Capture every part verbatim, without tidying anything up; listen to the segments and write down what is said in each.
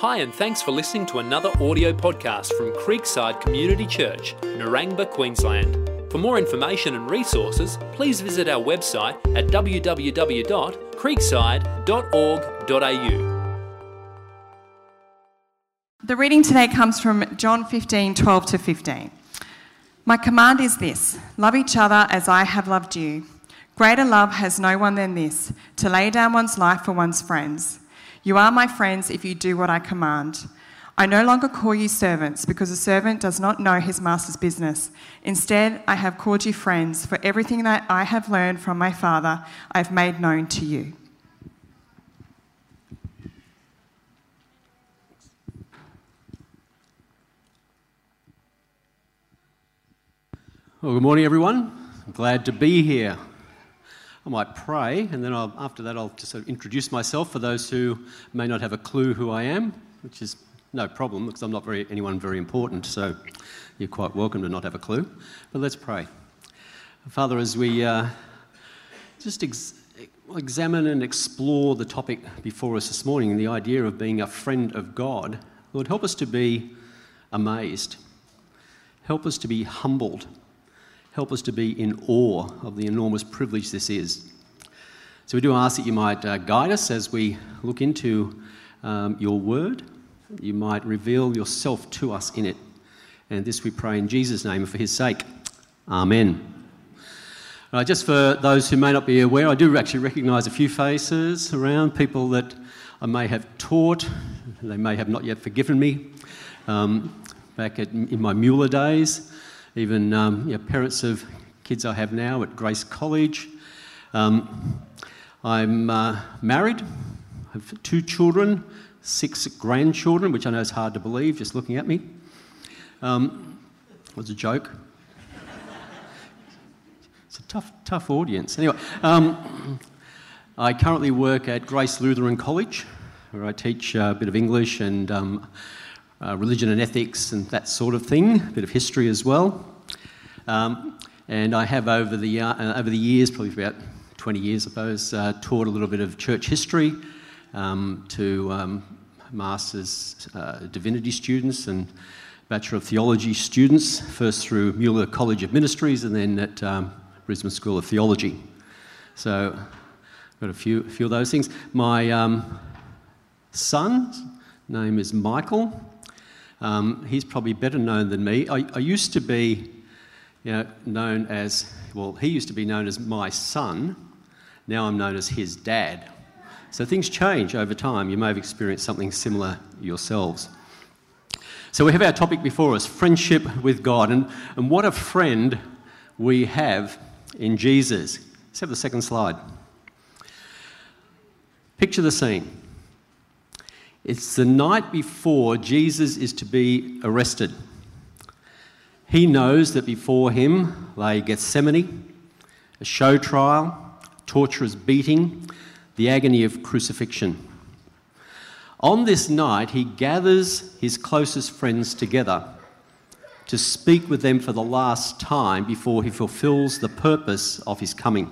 Hi, and thanks for listening to another audio podcast from Creekside Community Church, Narangba, Queensland. For more information and resources, please visit our website at w w w dot creekside dot org dot a u. The reading today comes from John fifteen, twelve to fifteen. My command is this, love each other as I have loved you. Greater love has no one than this, to lay down one's life for one's friends. You are my friends if you do what I command. I no longer call you servants, because a servant does not know his master's business. Instead, I have called you friends, for everything that I have learned from my Father, I have made known to you. Well, good morning, everyone. I'm glad to be here. I might pray, and then I'll, after that I'll just sort of introduce myself for those who may not have a clue who I am, which is no problem, because I'm not very, anyone very important, so you're quite welcome to not have a clue. But let's pray. Father, as we uh, just ex- examine and explore the topic before us this morning, the idea of being a friend of God, Lord, help us to be amazed. Help us to be humbled. Help us to be in awe of the enormous privilege this is. So we do ask that you might uh, guide us as we look into um, your word. You might reveal yourself to us in it. And this we pray in Jesus' name and for his sake. Amen. Right, just for those who may not be aware, I do actually recognise a few faces around, people that I may have taught, they may have not yet forgiven me, um, back at, in my Mueller days, even um, you know, parents of kids I have now at Grace College. Um, I'm uh, married, I have two children, six grandchildren, which I know is hard to believe, just looking at me. Um, it was a joke. It's a tough, tough audience. Anyway, um, I currently work at Grace Lutheran College, where I teach a bit of English and um, uh, religion and ethics and that sort of thing, a bit of history as well. Um, and I have over the uh, over the years, probably for about twenty years, I suppose, uh, taught a little bit of church history. Um, to um, Masters uh, Divinity students and Bachelor of Theology students, first through Mueller College of Ministries and then at um, Brisbane School of Theology. So I've got a few, a few of those things. My um, son's name is Michael. Um, he's probably better known than me. I, I used to be you know, known as, well, he used to be known as my son. Now I'm known as his dad. So things change over time. You may have experienced something similar yourselves. So we have our topic before us, friendship with God, and, and what a friend we have in Jesus. Let's have the second slide. Picture the scene. It's the night before Jesus is to be arrested. He knows that before him lay Gethsemane, a show trial, torturous beating, the agony of crucifixion. On this night, he gathers his closest friends together to speak with them for the last time before he fulfills the purpose of his coming.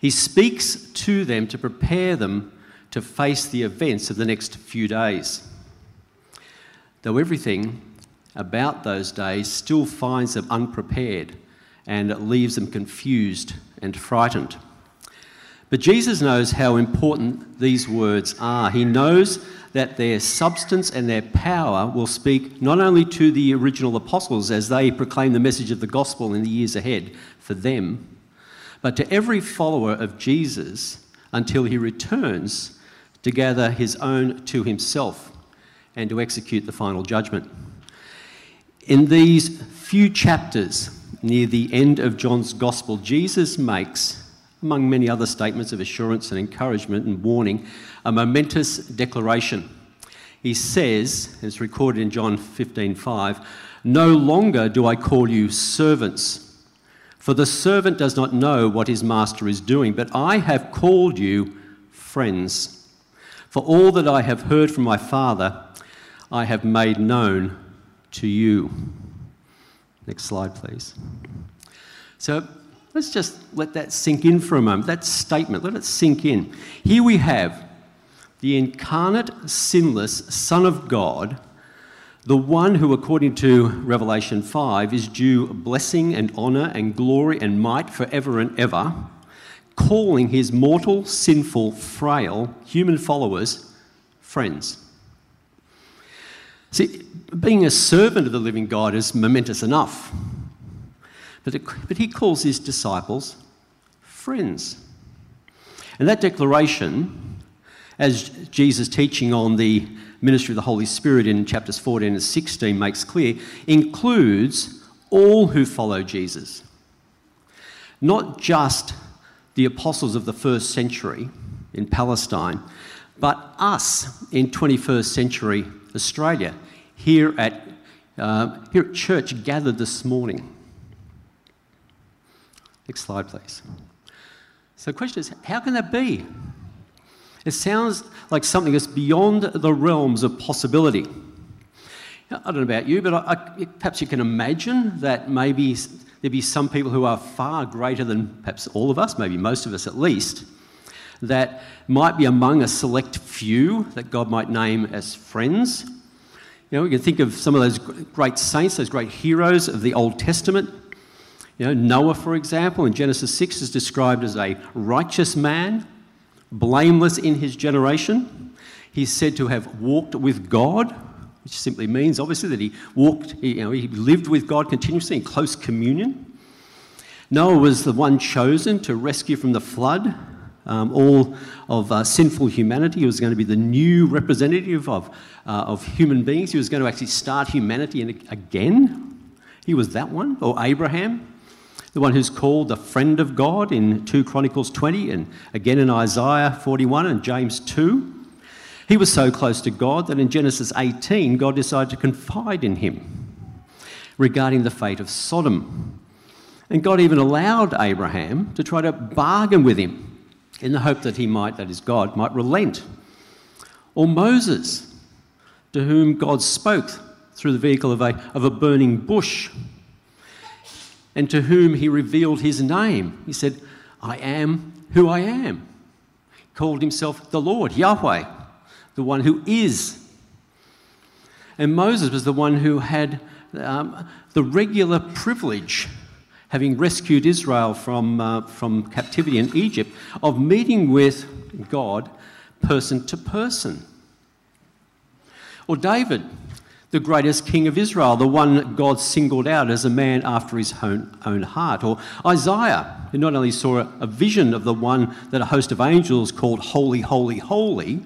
He speaks to them to prepare them to face the events of the next few days. Though everything about those days still finds them unprepared and leaves them confused and frightened. But Jesus knows how important these words are. He knows that their substance and their power will speak not only to the original apostles as they proclaim the message of the gospel in the years ahead for them, but to every follower of Jesus until he returns to gather his own to himself and to execute the final judgment. In these few chapters near the end of John's gospel, Jesus makes, among many other statements of assurance and encouragement and warning, a momentous declaration. He says, and it's recorded in John fifteen five, "No longer do I call you servants, for the servant does not know what his master is doing, but I have called you friends. For all that I have heard from my Father, I have made known to you." Next slide, please. So, let's just let that sink in for a moment, that statement, let it sink in. Here we have the incarnate, sinless Son of God, the one who, according to Revelation five, is due blessing and honour and glory and might forever and ever, calling his mortal, sinful, frail human followers friends. See, being a servant of the living God is momentous enough, but, it, but he calls his disciples friends. And that declaration, as Jesus' teaching on the ministry of the Holy Spirit in chapters fourteen and sixteen makes clear, includes all who follow Jesus, not just the apostles of the first century in Palestine, but us in twenty-first century Australia, here at, uh, here at church gathered this morning. Next slide, please. So the question is, how can that be? It sounds like something that's beyond the realms of possibility. Now, I don't know about you, but I, I, perhaps you can imagine that maybe there'd be some people who are far greater than perhaps all of us, maybe most of us at least, that might be among a select few that God might name as friends. You know, we can think of some of those great saints, those great heroes of the Old Testament. You know, Noah, for example, in Genesis six is described as a righteous man, blameless in his generation. He's said to have walked with God, which simply means, obviously, that he walked, you know, he lived with God continuously in close communion. Noah was the one chosen to rescue from the flood um, all of uh, sinful humanity. He was going to be the new representative of, uh, of human beings. He was going to actually start humanity again. He was that one. Or Abraham, the one who's called the friend of God in two Chronicles twenty and again in Isaiah forty-one and James two. He was so close to God that in Genesis eighteen, God decided to confide in him regarding the fate of Sodom. And God even allowed Abraham to try to bargain with him in the hope that he might, that is God, might relent. Or Moses, to whom God spoke through the vehicle of a, of a burning bush, and to whom he revealed his name. He said, I am who I am. He called himself the Lord, Yahweh, the one who is. And Moses was the one who had um, the regular privilege, having rescued Israel from, uh, from captivity in Egypt, of meeting with God person to person. Or David, the greatest king of Israel, the one God singled out as a man after his own, own heart. Or Isaiah, who not only saw a, a vision of the one that a host of angels called holy, holy, holy,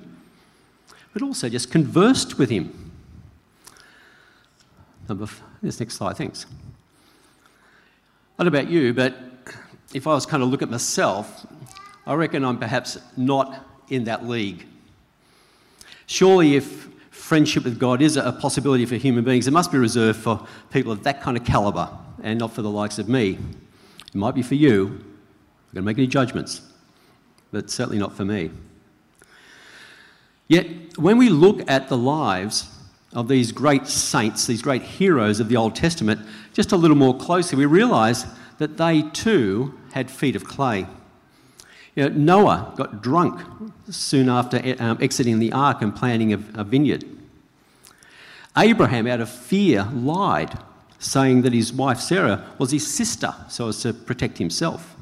but also just conversed with him. Number f- this next slide, thanks. I don't know about you, but if I was kind of look at myself, I reckon I'm perhaps not in that league. Surely if friendship with God is a possibility for human beings, it must be reserved for people of that kind of calibre and not for the likes of me. It might be for you. I'm not going to make any judgments, but certainly not for me. Yet, when we look at the lives of these great saints, these great heroes of the Old Testament, just a little more closely, we realise that they too had feet of clay. You know, Noah got drunk soon after um, exiting the ark and planting a, a vineyard. Abraham, out of fear, lied, saying that his wife Sarah was his sister so as to protect himself.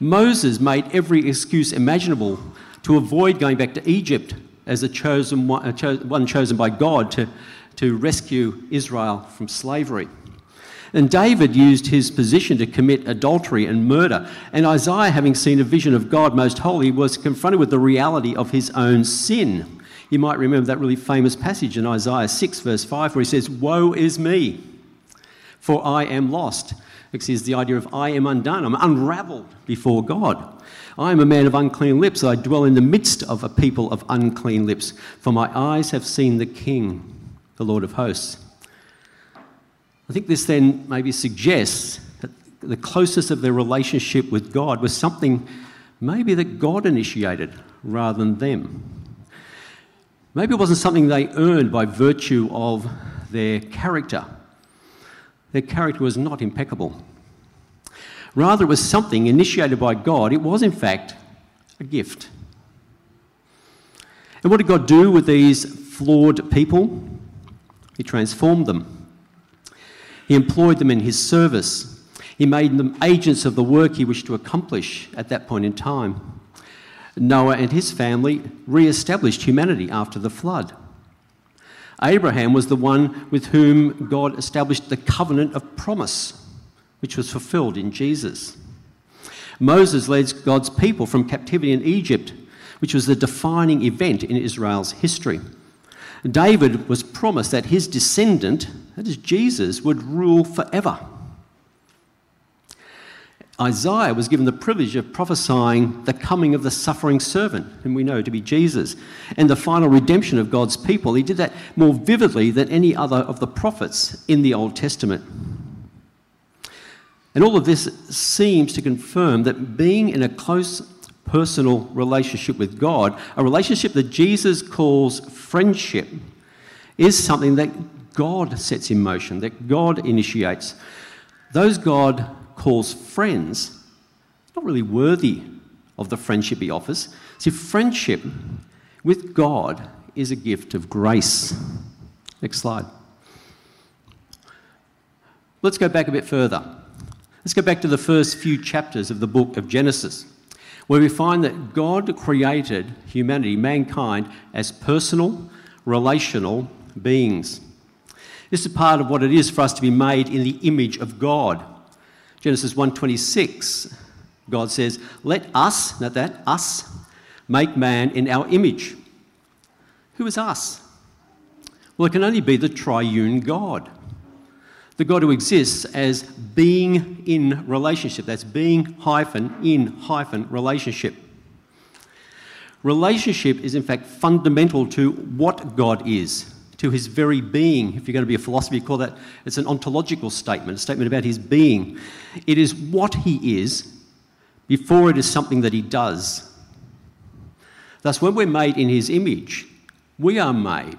Moses made every excuse imaginable to avoid going back to Egypt as a chosen one, a cho- one chosen by God to, to rescue Israel from slavery. And David used his position to commit adultery and murder. And Isaiah, having seen a vision of God most holy, was confronted with the reality of his own sin. You might remember that really famous passage in Isaiah six, verse five, where he says, woe is me, for I am lost. Which is the idea of I am undone, I'm unravelled before God. I am a man of unclean lips, I dwell in the midst of a people of unclean lips, for my eyes have seen the King, the Lord of hosts. I think this then maybe suggests that the closest of their relationship with God was something maybe that God initiated rather than them. Maybe it wasn't something they earned by virtue of their character. Their character was not impeccable. Rather, it was something initiated by God. It was, in fact, a gift. And what did God do with these flawed people? He transformed them. He employed them in his service. He made them agents of the work he wished to accomplish at that point in time. Noah and his family re-established humanity after the flood. Abraham was the one with whom God established the covenant of promise, which was fulfilled in Jesus. Moses led God's people from captivity in Egypt, which was the defining event in Israel's history. David was promised that his descendant, that is Jesus, would rule forever. Isaiah was given the privilege of prophesying the coming of the suffering servant, whom we know to be Jesus, and the final redemption of God's people. He did that more vividly than any other of the prophets in the Old Testament. And all of this seems to confirm that being in a close personal relationship with God, a relationship that Jesus calls friendship, is something that God sets in motion, that God initiates. Those God calls friends, not really worthy of the friendship he offers. See, friendship with God is a gift of grace. Next slide. Let's go back a bit further. Let's go back to the first few chapters of the book of Genesis, where we find that God created humanity, mankind, as personal, relational beings. This is part of what it is for us to be made in the image of God. Genesis one twenty-six, God says, let us, not that, us, make man in our image. Who is us? Well, it can only be the triune God. The God who exists as being in relationship. That's being hyphen in hyphen relationship. Relationship is in fact fundamental to what God is, to his very being. If you're going to be a philosopher, you call that, it's an ontological statement, a statement about his being. It is what he is before it is something that he does. Thus, when we're made in his image, we are made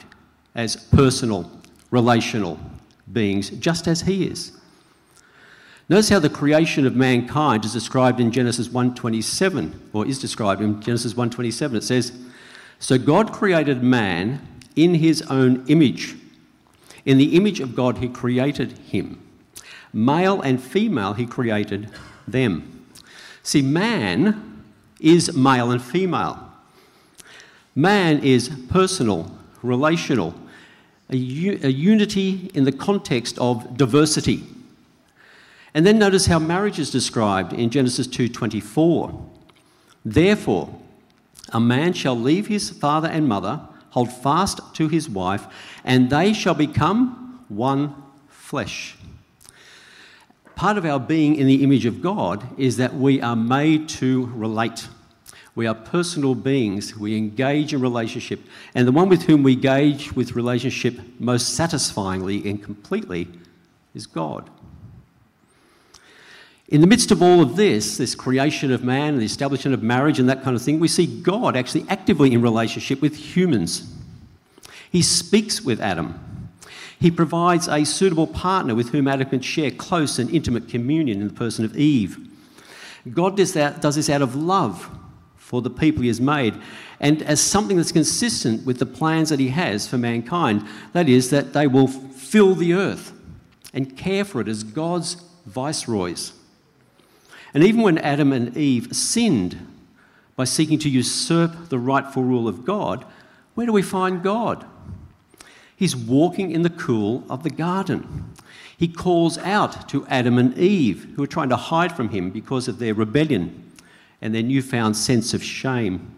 as personal, relational beings, just as he is. Notice how the creation of mankind is described in Genesis one twenty-seven, or is described in Genesis one twenty-seven. It says, so God created man in his own image. In the image of God he created him. Male and female he created them. See, man is male and female. Man is personal, relational, A, u- a unity in the context of diversity. And then notice how marriage is described in Genesis two twenty-four. Therefore, a man shall leave his father and mother, hold fast to his wife, and they shall become one flesh. Part of our being in the image of God is that we are made to relate. We are personal beings. We engage in relationship. And the one with whom we engage with relationship most satisfyingly and completely is God. In the midst of all of this, this creation of man, the establishment of marriage and that kind of thing, we see God actually actively in relationship with humans. He speaks with Adam. He provides a suitable partner with whom Adam can share close and intimate communion in the person of Eve. God does that, does this out of love for the people he has made, and as something that's consistent with the plans that he has for mankind. That is, that they will fill the earth and care for it as God's viceroys. And even when Adam and Eve sinned by seeking to usurp the rightful rule of God, where do we find God? He's walking in the cool of the garden. He calls out to Adam and Eve, who are trying to hide from him because of their rebellion and their newfound sense of shame.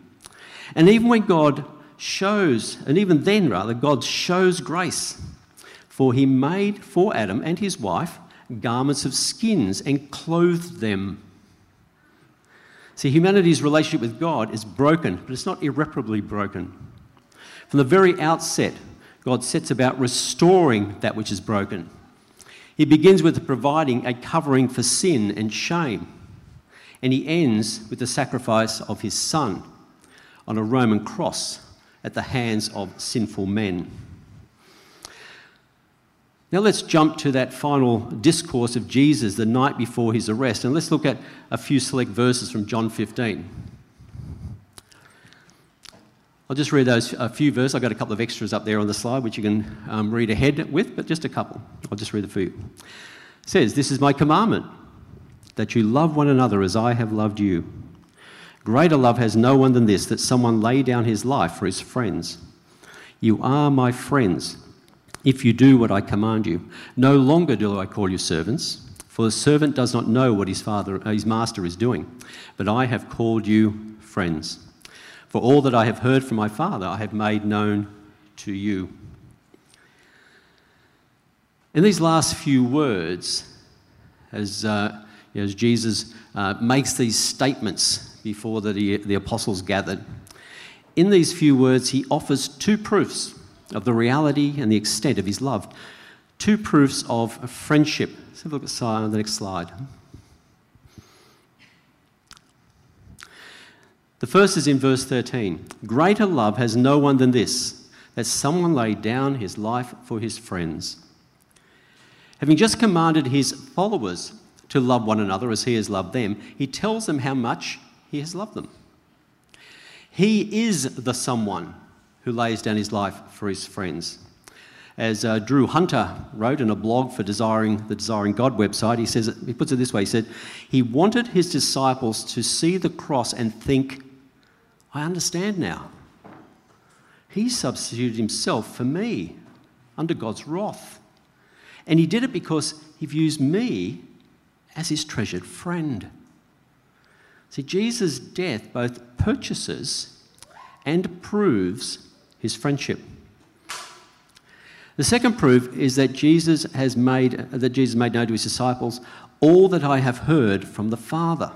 And even when God shows, and even then rather, God shows grace, for he made for Adam and his wife garments of skins and clothed them. See, humanity's relationship with God is broken, but it's not irreparably broken. From the very outset, God sets about restoring that which is broken. He begins with providing a covering for sin and shame. And he ends with the sacrifice of his son on a Roman cross at the hands of sinful men. Now let's jump to that final discourse of Jesus the night before his arrest, and let's look at a few select verses from John fifteen. I'll just read those a few verses. I've got a couple of extras up there on the slide, which you can um, read ahead with, but just a couple. I'll just read a few. It says, "This is my commandment, that you love one another as I have loved you. Greater love has no one than this, that someone lay down his life for his friends. You are my friends, if you do what I command you. No longer do I call you servants, for the servant does not know what his father, his master is doing. But I have called you friends. For all that I have heard from my Father, I have made known to you." In these last few words, as, uh, you know, as Jesus uh, makes these statements before the, the, the apostles gathered, in these few words, he offers two proofs of the reality and the extent of his love. Two proofs of friendship. Let's have a look at the next slide. The first is in verse thirteen. "Greater love has no one than this, that someone lay down his life for his friends." Having just commanded his followers to love one another as he has loved them, he tells them how much he has loved them. He is the someone who lays down his life for his friends. As uh, Drew Hunter wrote in a blog for Desiring the Desiring God website, he says, he puts it this way, he said, he wanted his disciples to see the cross and think, "I understand now. He substituted himself for me under God's wrath. And he did it because he views me as his treasured friend." See, Jesus' death both purchases and proves his friendship. The second proof is that Jesus has made that Jesus made known to his disciples all that I have heard from the Father.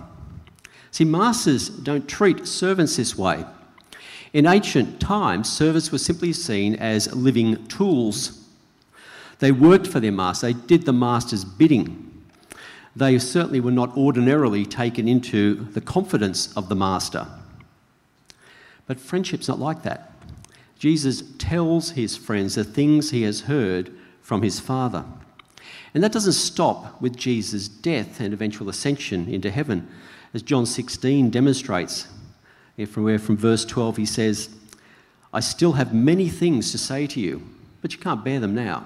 See, masters don't treat servants this way. In ancient times, servants were simply seen as living tools. They worked for their master. They did the master's bidding. They certainly were not ordinarily taken into the confidence of the master. But friendship's not like that. Jesus tells his friends the things he has heard from his Father. And that doesn't stop with Jesus' death and eventual ascension into heaven. As John sixteen demonstrates, from where from verse twelve he says, "I still have many things to say to you, but you can't bear them now.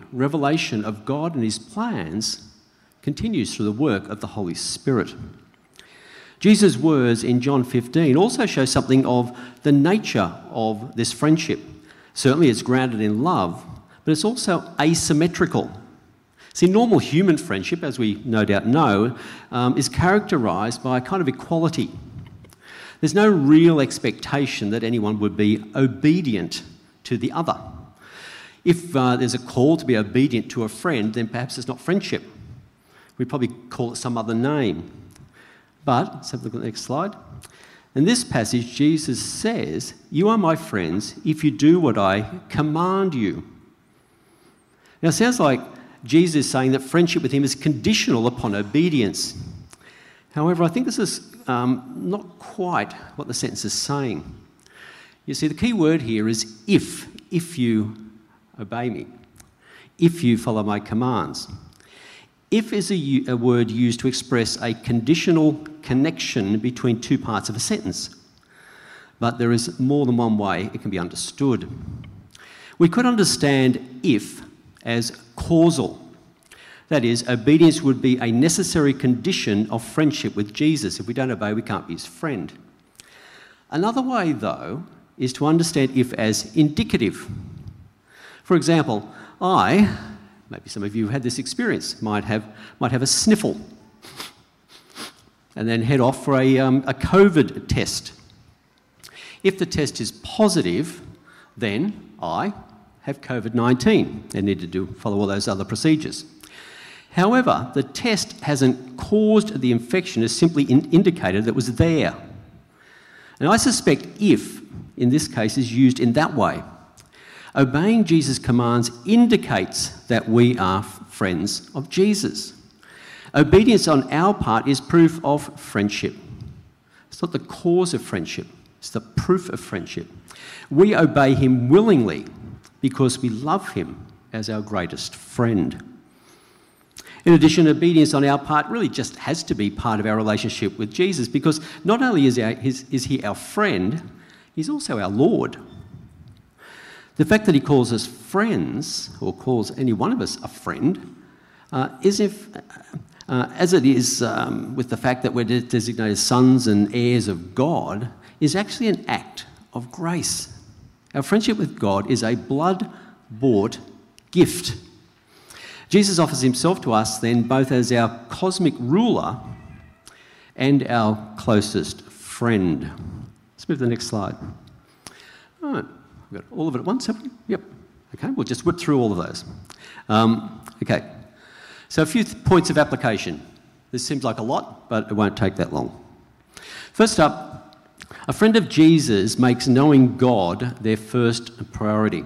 revelation of God and his plans continues through the work of the Holy Spirit. Jesus' words in John fifteen also show something of the nature of this friendship. Certainly it's grounded in love, but it's also asymmetrical. See, normal human friendship, as we no doubt know, um, is characterised by a kind of equality. There's no real expectation that anyone would be obedient to the other. If uh, there's a call to be obedient to a friend, then perhaps it's not friendship. We'd probably call it some other name. But, let's have a look at the next slide. In this passage, Jesus says, "You are my friends if you do what I command you." Now, it sounds like Jesus is saying that friendship with him is conditional upon obedience. However, I think this is um, not quite what the sentence is saying. You see, the key word here is if, if you obey me, if you follow my commands. If is a, a word used to express a conditional connection between two parts of a sentence. But there is more than one way it can be understood. We could understand if as causal. That is, obedience would be a necessary condition of friendship with Jesus. If we don't obey, we can't be his friend. Another way, though, is to understand if as indicative. For example, I... Maybe some of you who had this experience might have, might have a sniffle and then head off for a, um, a COVID test. If the test is positive, then I have COVID nineteen and need to do, follow all those other procedures. However, the test hasn't caused the infection, it's simply in indicated that it was there. And I suspect if, in this case, is used in that way, obeying Jesus' commands indicates that we are friends of Jesus. Obedience on our part is proof of friendship. It's not the cause of friendship, it's the proof of friendship. We obey him willingly because we love him as our greatest friend. In addition, obedience on our part really just has to be part of our relationship with Jesus, because not only is, our, is, is he our friend, he's also our Lord. The fact that he calls us friends, or calls any one of us a friend, uh, is if, uh, as it is um, with the fact that we're designated sons and heirs of God, is actually an act of grace. Our friendship with God is a blood-bought gift. Jesus offers himself to us then both as our cosmic ruler and our closest friend. Let's move to the next slide. All right. We've got all of it at once, haven't we? Yep. Okay, we'll just whip through all of those. Um, okay. So a few th- points of application. This seems like a lot, but it won't take that long. First up, a friend of Jesus makes knowing God their first priority.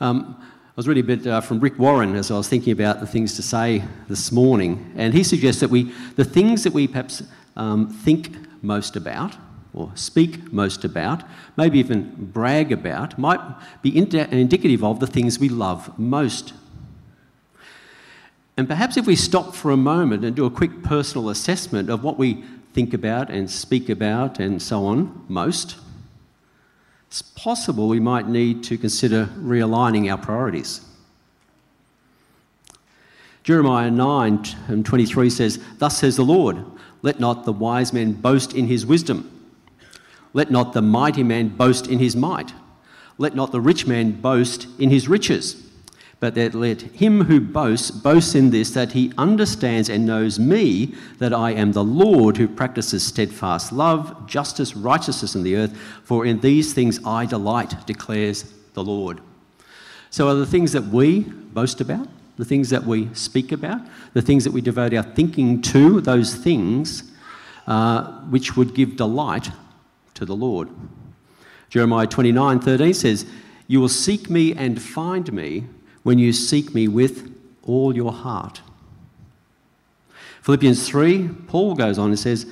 Um, I was reading a bit uh, from Rick Warren as I was thinking about the things to say this morning, and he suggests that we, the things that we perhaps um, think most about, or speak most about, maybe even brag about, might be indi- indicative of the things we love most. And perhaps if we stop for a moment and do a quick personal assessment of what we think about and speak about and so on most, it's possible we might need to consider realigning our priorities. Jeremiah nine and twenty-three says, "Thus says the Lord, let not the wise man boast in his wisdom. Let not the mighty man boast in his might. Let not the rich man boast in his riches. But that let him who boasts, boast in this, that he understands and knows me, that I am the Lord who practices steadfast love, justice, righteousness in the earth. For in these things I delight, declares the Lord." So are the things that we boast about, the things that we speak about, the things that we devote our thinking to, those things uh, which would give delight to the Lord. Jeremiah twenty-nine thirteen says, "You will seek me and find me when you seek me with all your heart." Philippians three, Paul goes on and says,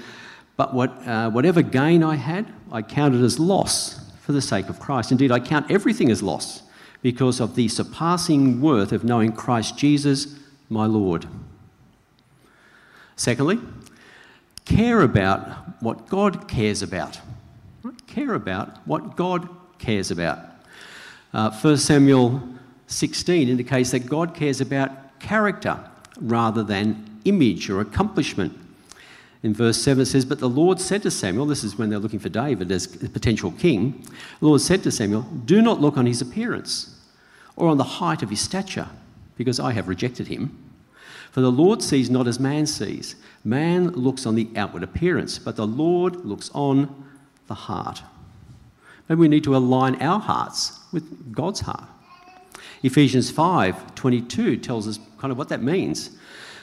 "But what, uh, whatever gain I had, I counted as loss for the sake of Christ. Indeed, I count everything as loss because of the surpassing worth of knowing Christ Jesus, my Lord." Secondly, care about what God cares about. Care about what God cares about. Uh, First Samuel sixteen indicates that God cares about character rather than image or accomplishment. In verse seven it says, "But the Lord said to Samuel," this is when they're looking for David as a potential king, "the Lord said to Samuel, do not look on his appearance or on the height of his stature, because I have rejected him. For the Lord sees not as man sees. Man looks on the outward appearance, but the Lord looks on the heart." Maybe we need to align our hearts with God's heart. Ephesians five twenty-two tells us kind of what that means.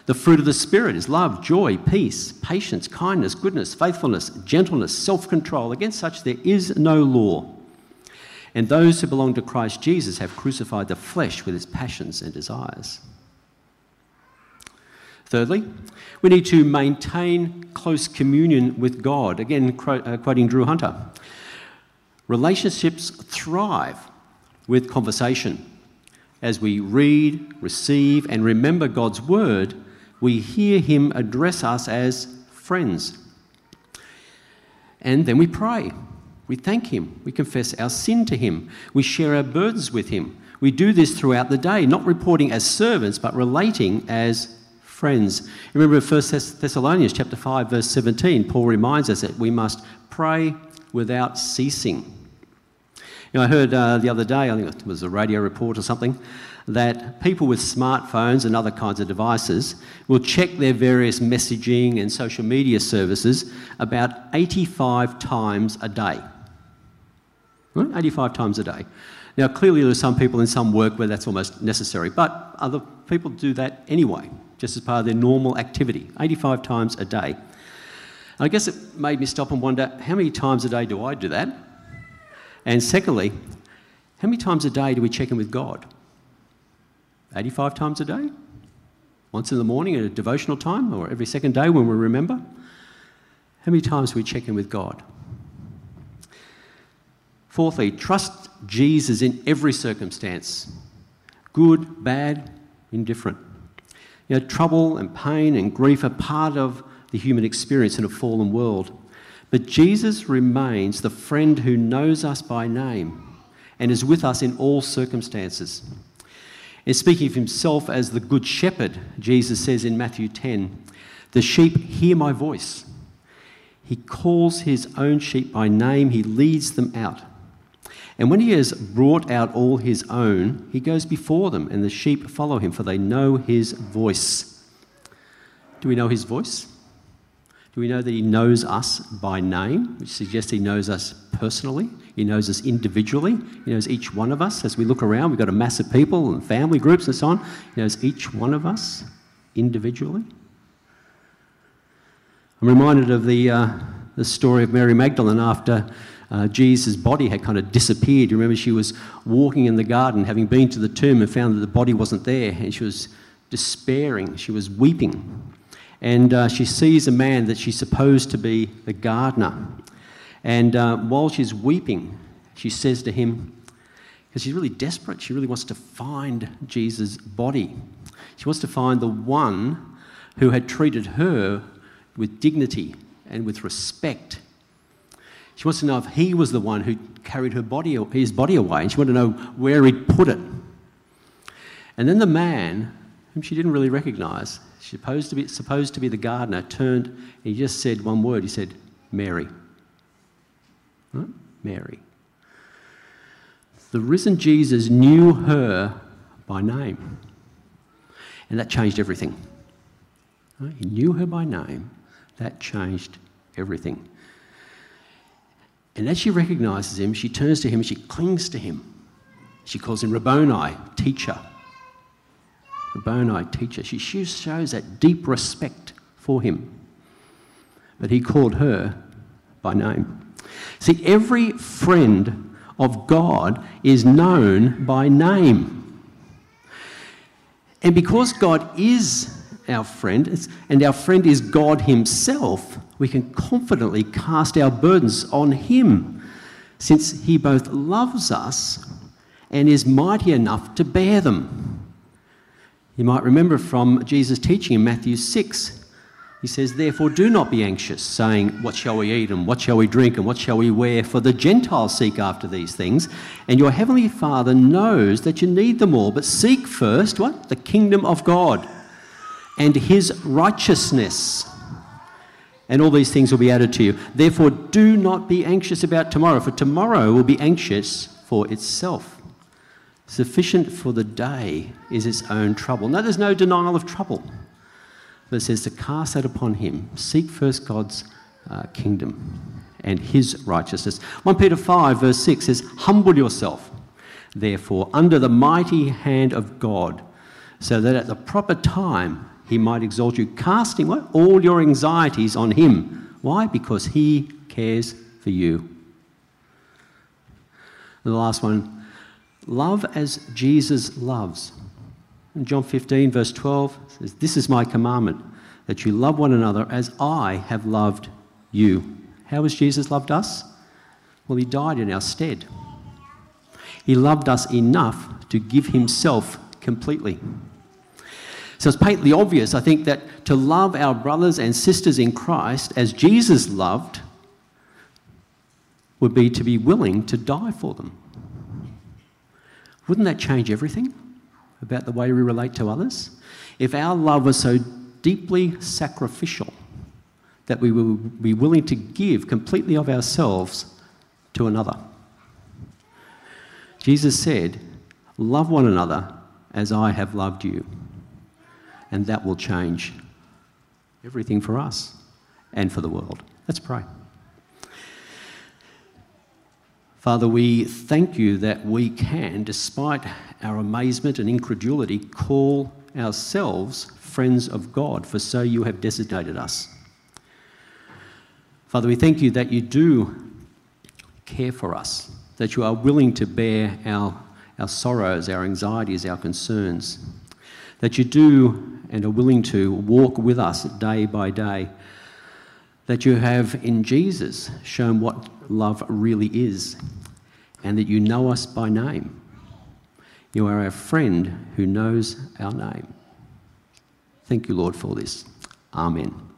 "The fruit of the Spirit is love, joy, peace, patience, kindness, goodness, faithfulness, gentleness, self-control. Against such there is no law. And those who belong to Christ Jesus have crucified the flesh with its passions and desires." Thirdly, we need to maintain close communion with God. Again, quoting Drew Hunter, "Relationships thrive with conversation. As we read, receive, and remember God's word, we hear him address us as friends. And then we pray. We thank him. We confess our sin to him. We share our burdens with him. We do this throughout the day, not reporting as servants, but relating as friends. Friends. Remember First Thessalonians chapter five, verse seventeen, Paul reminds us that we must pray without ceasing. You know, I heard uh, the other day, I think it was a radio report or something, that people with smartphones and other kinds of devices will check their various messaging and social media services about eighty-five times a day. Right? eighty-five times a day. Now, clearly there's some people in some work where that's almost necessary, but other people do that anyway, just as part of their normal activity, eighty-five times a day. I guess it made me stop and wonder, how many times a day do I do that? And secondly, how many times a day do we check in with God? eighty-five times a day? Once in the morning at a devotional time, or every second day when we remember? How many times do we check in with God? Fourthly, trust Jesus in every circumstance. Good, bad, indifferent. You know, trouble and pain and grief are part of the human experience in a fallen world. But Jesus remains the friend who knows us by name and is with us in all circumstances. In speaking of himself as the Good Shepherd, Jesus says in Matthew ten, "The sheep hear my voice. He calls his own sheep by name. He leads them out. And when he has brought out all his own, he goes before them, and the sheep follow him, for they know his voice." Do we know his voice? Do we know that he knows us by name, which suggests he knows us personally? He knows us individually. He knows each one of us. As we look around, we've got a mass of people and family groups and so on. He knows each one of us individually. I'm reminded of the, uh, the story of Mary Magdalene after Uh, Jesus' body had kind of disappeared. You remember she was walking in the garden, having been to the tomb and found that the body wasn't there, and she was despairing. She was weeping. And uh, she sees a man that she's supposed to be the gardener. And uh, while she's weeping, she says to him, because she's really desperate, she really wants to find Jesus' body. She wants to find the one who had treated her with dignity and with respect. She wants to know if he was the one who carried her body, his body away, and she wanted to know where he'd put it. And then the man, whom she didn't really recognise, supposed to be, supposed to be the gardener, turned and he just said one word. He said, "Mary." Right? Mary. The risen Jesus knew her by name. And that changed everything. Right? He knew her by name. That changed everything. And as she recognises him, she turns to him and she clings to him. She calls him Rabboni, teacher. Rabboni, teacher. She shows that deep respect for him. But he called her by name. See, every friend of God is known by name. And because God is our friend, and our friend is God himself, we can confidently cast our burdens on him, since he both loves us and is mighty enough to bear them. You might remember from Jesus' teaching in Matthew six, he says, "Therefore do not be anxious, saying, 'What shall we eat, and what shall we drink, and what shall we wear?' For the Gentiles seek after these things, and your heavenly Father knows that you need them all. But seek first," what? "The kingdom of God and his righteousness, and all these things will be added to you. Therefore, do not be anxious about tomorrow, for tomorrow will be anxious for itself. Sufficient for the day is its own trouble." Now, there's no denial of trouble, but it says to cast that upon him. Seek first God's uh, kingdom and his righteousness. First Peter five, verse six says, "Humble yourself, therefore, under the mighty hand of God, so that at the proper time he might exalt you, casting what? all your anxieties on him." Why? Because he cares for you. And the last one, love as Jesus loves. In John fifteen, verse twelve, it says, "This is my commandment, that you love one another as I have loved you." How has Jesus loved us? Well, he died in our stead. He loved us enough to give himself completely. So it's patently obvious, I think, that to love our brothers and sisters in Christ as Jesus loved would be to be willing to die for them. Wouldn't that change everything about the way we relate to others? If our love was so deeply sacrificial that we would be willing to give completely of ourselves to another. Jesus said, "Love one another as I have loved you." And that will change everything for us and for the world. Let's pray. Father, we thank you that we can, despite our amazement and incredulity, call ourselves friends of God, for so you have designated us. Father, we thank you that you do care for us, that you are willing to bear our, our sorrows, our anxieties, our concerns, that you do and are willing to walk with us day by day, that you have in Jesus shown what love really is, and that you know us by name. You are our friend who knows our name. Thank you, Lord, for this. Amen.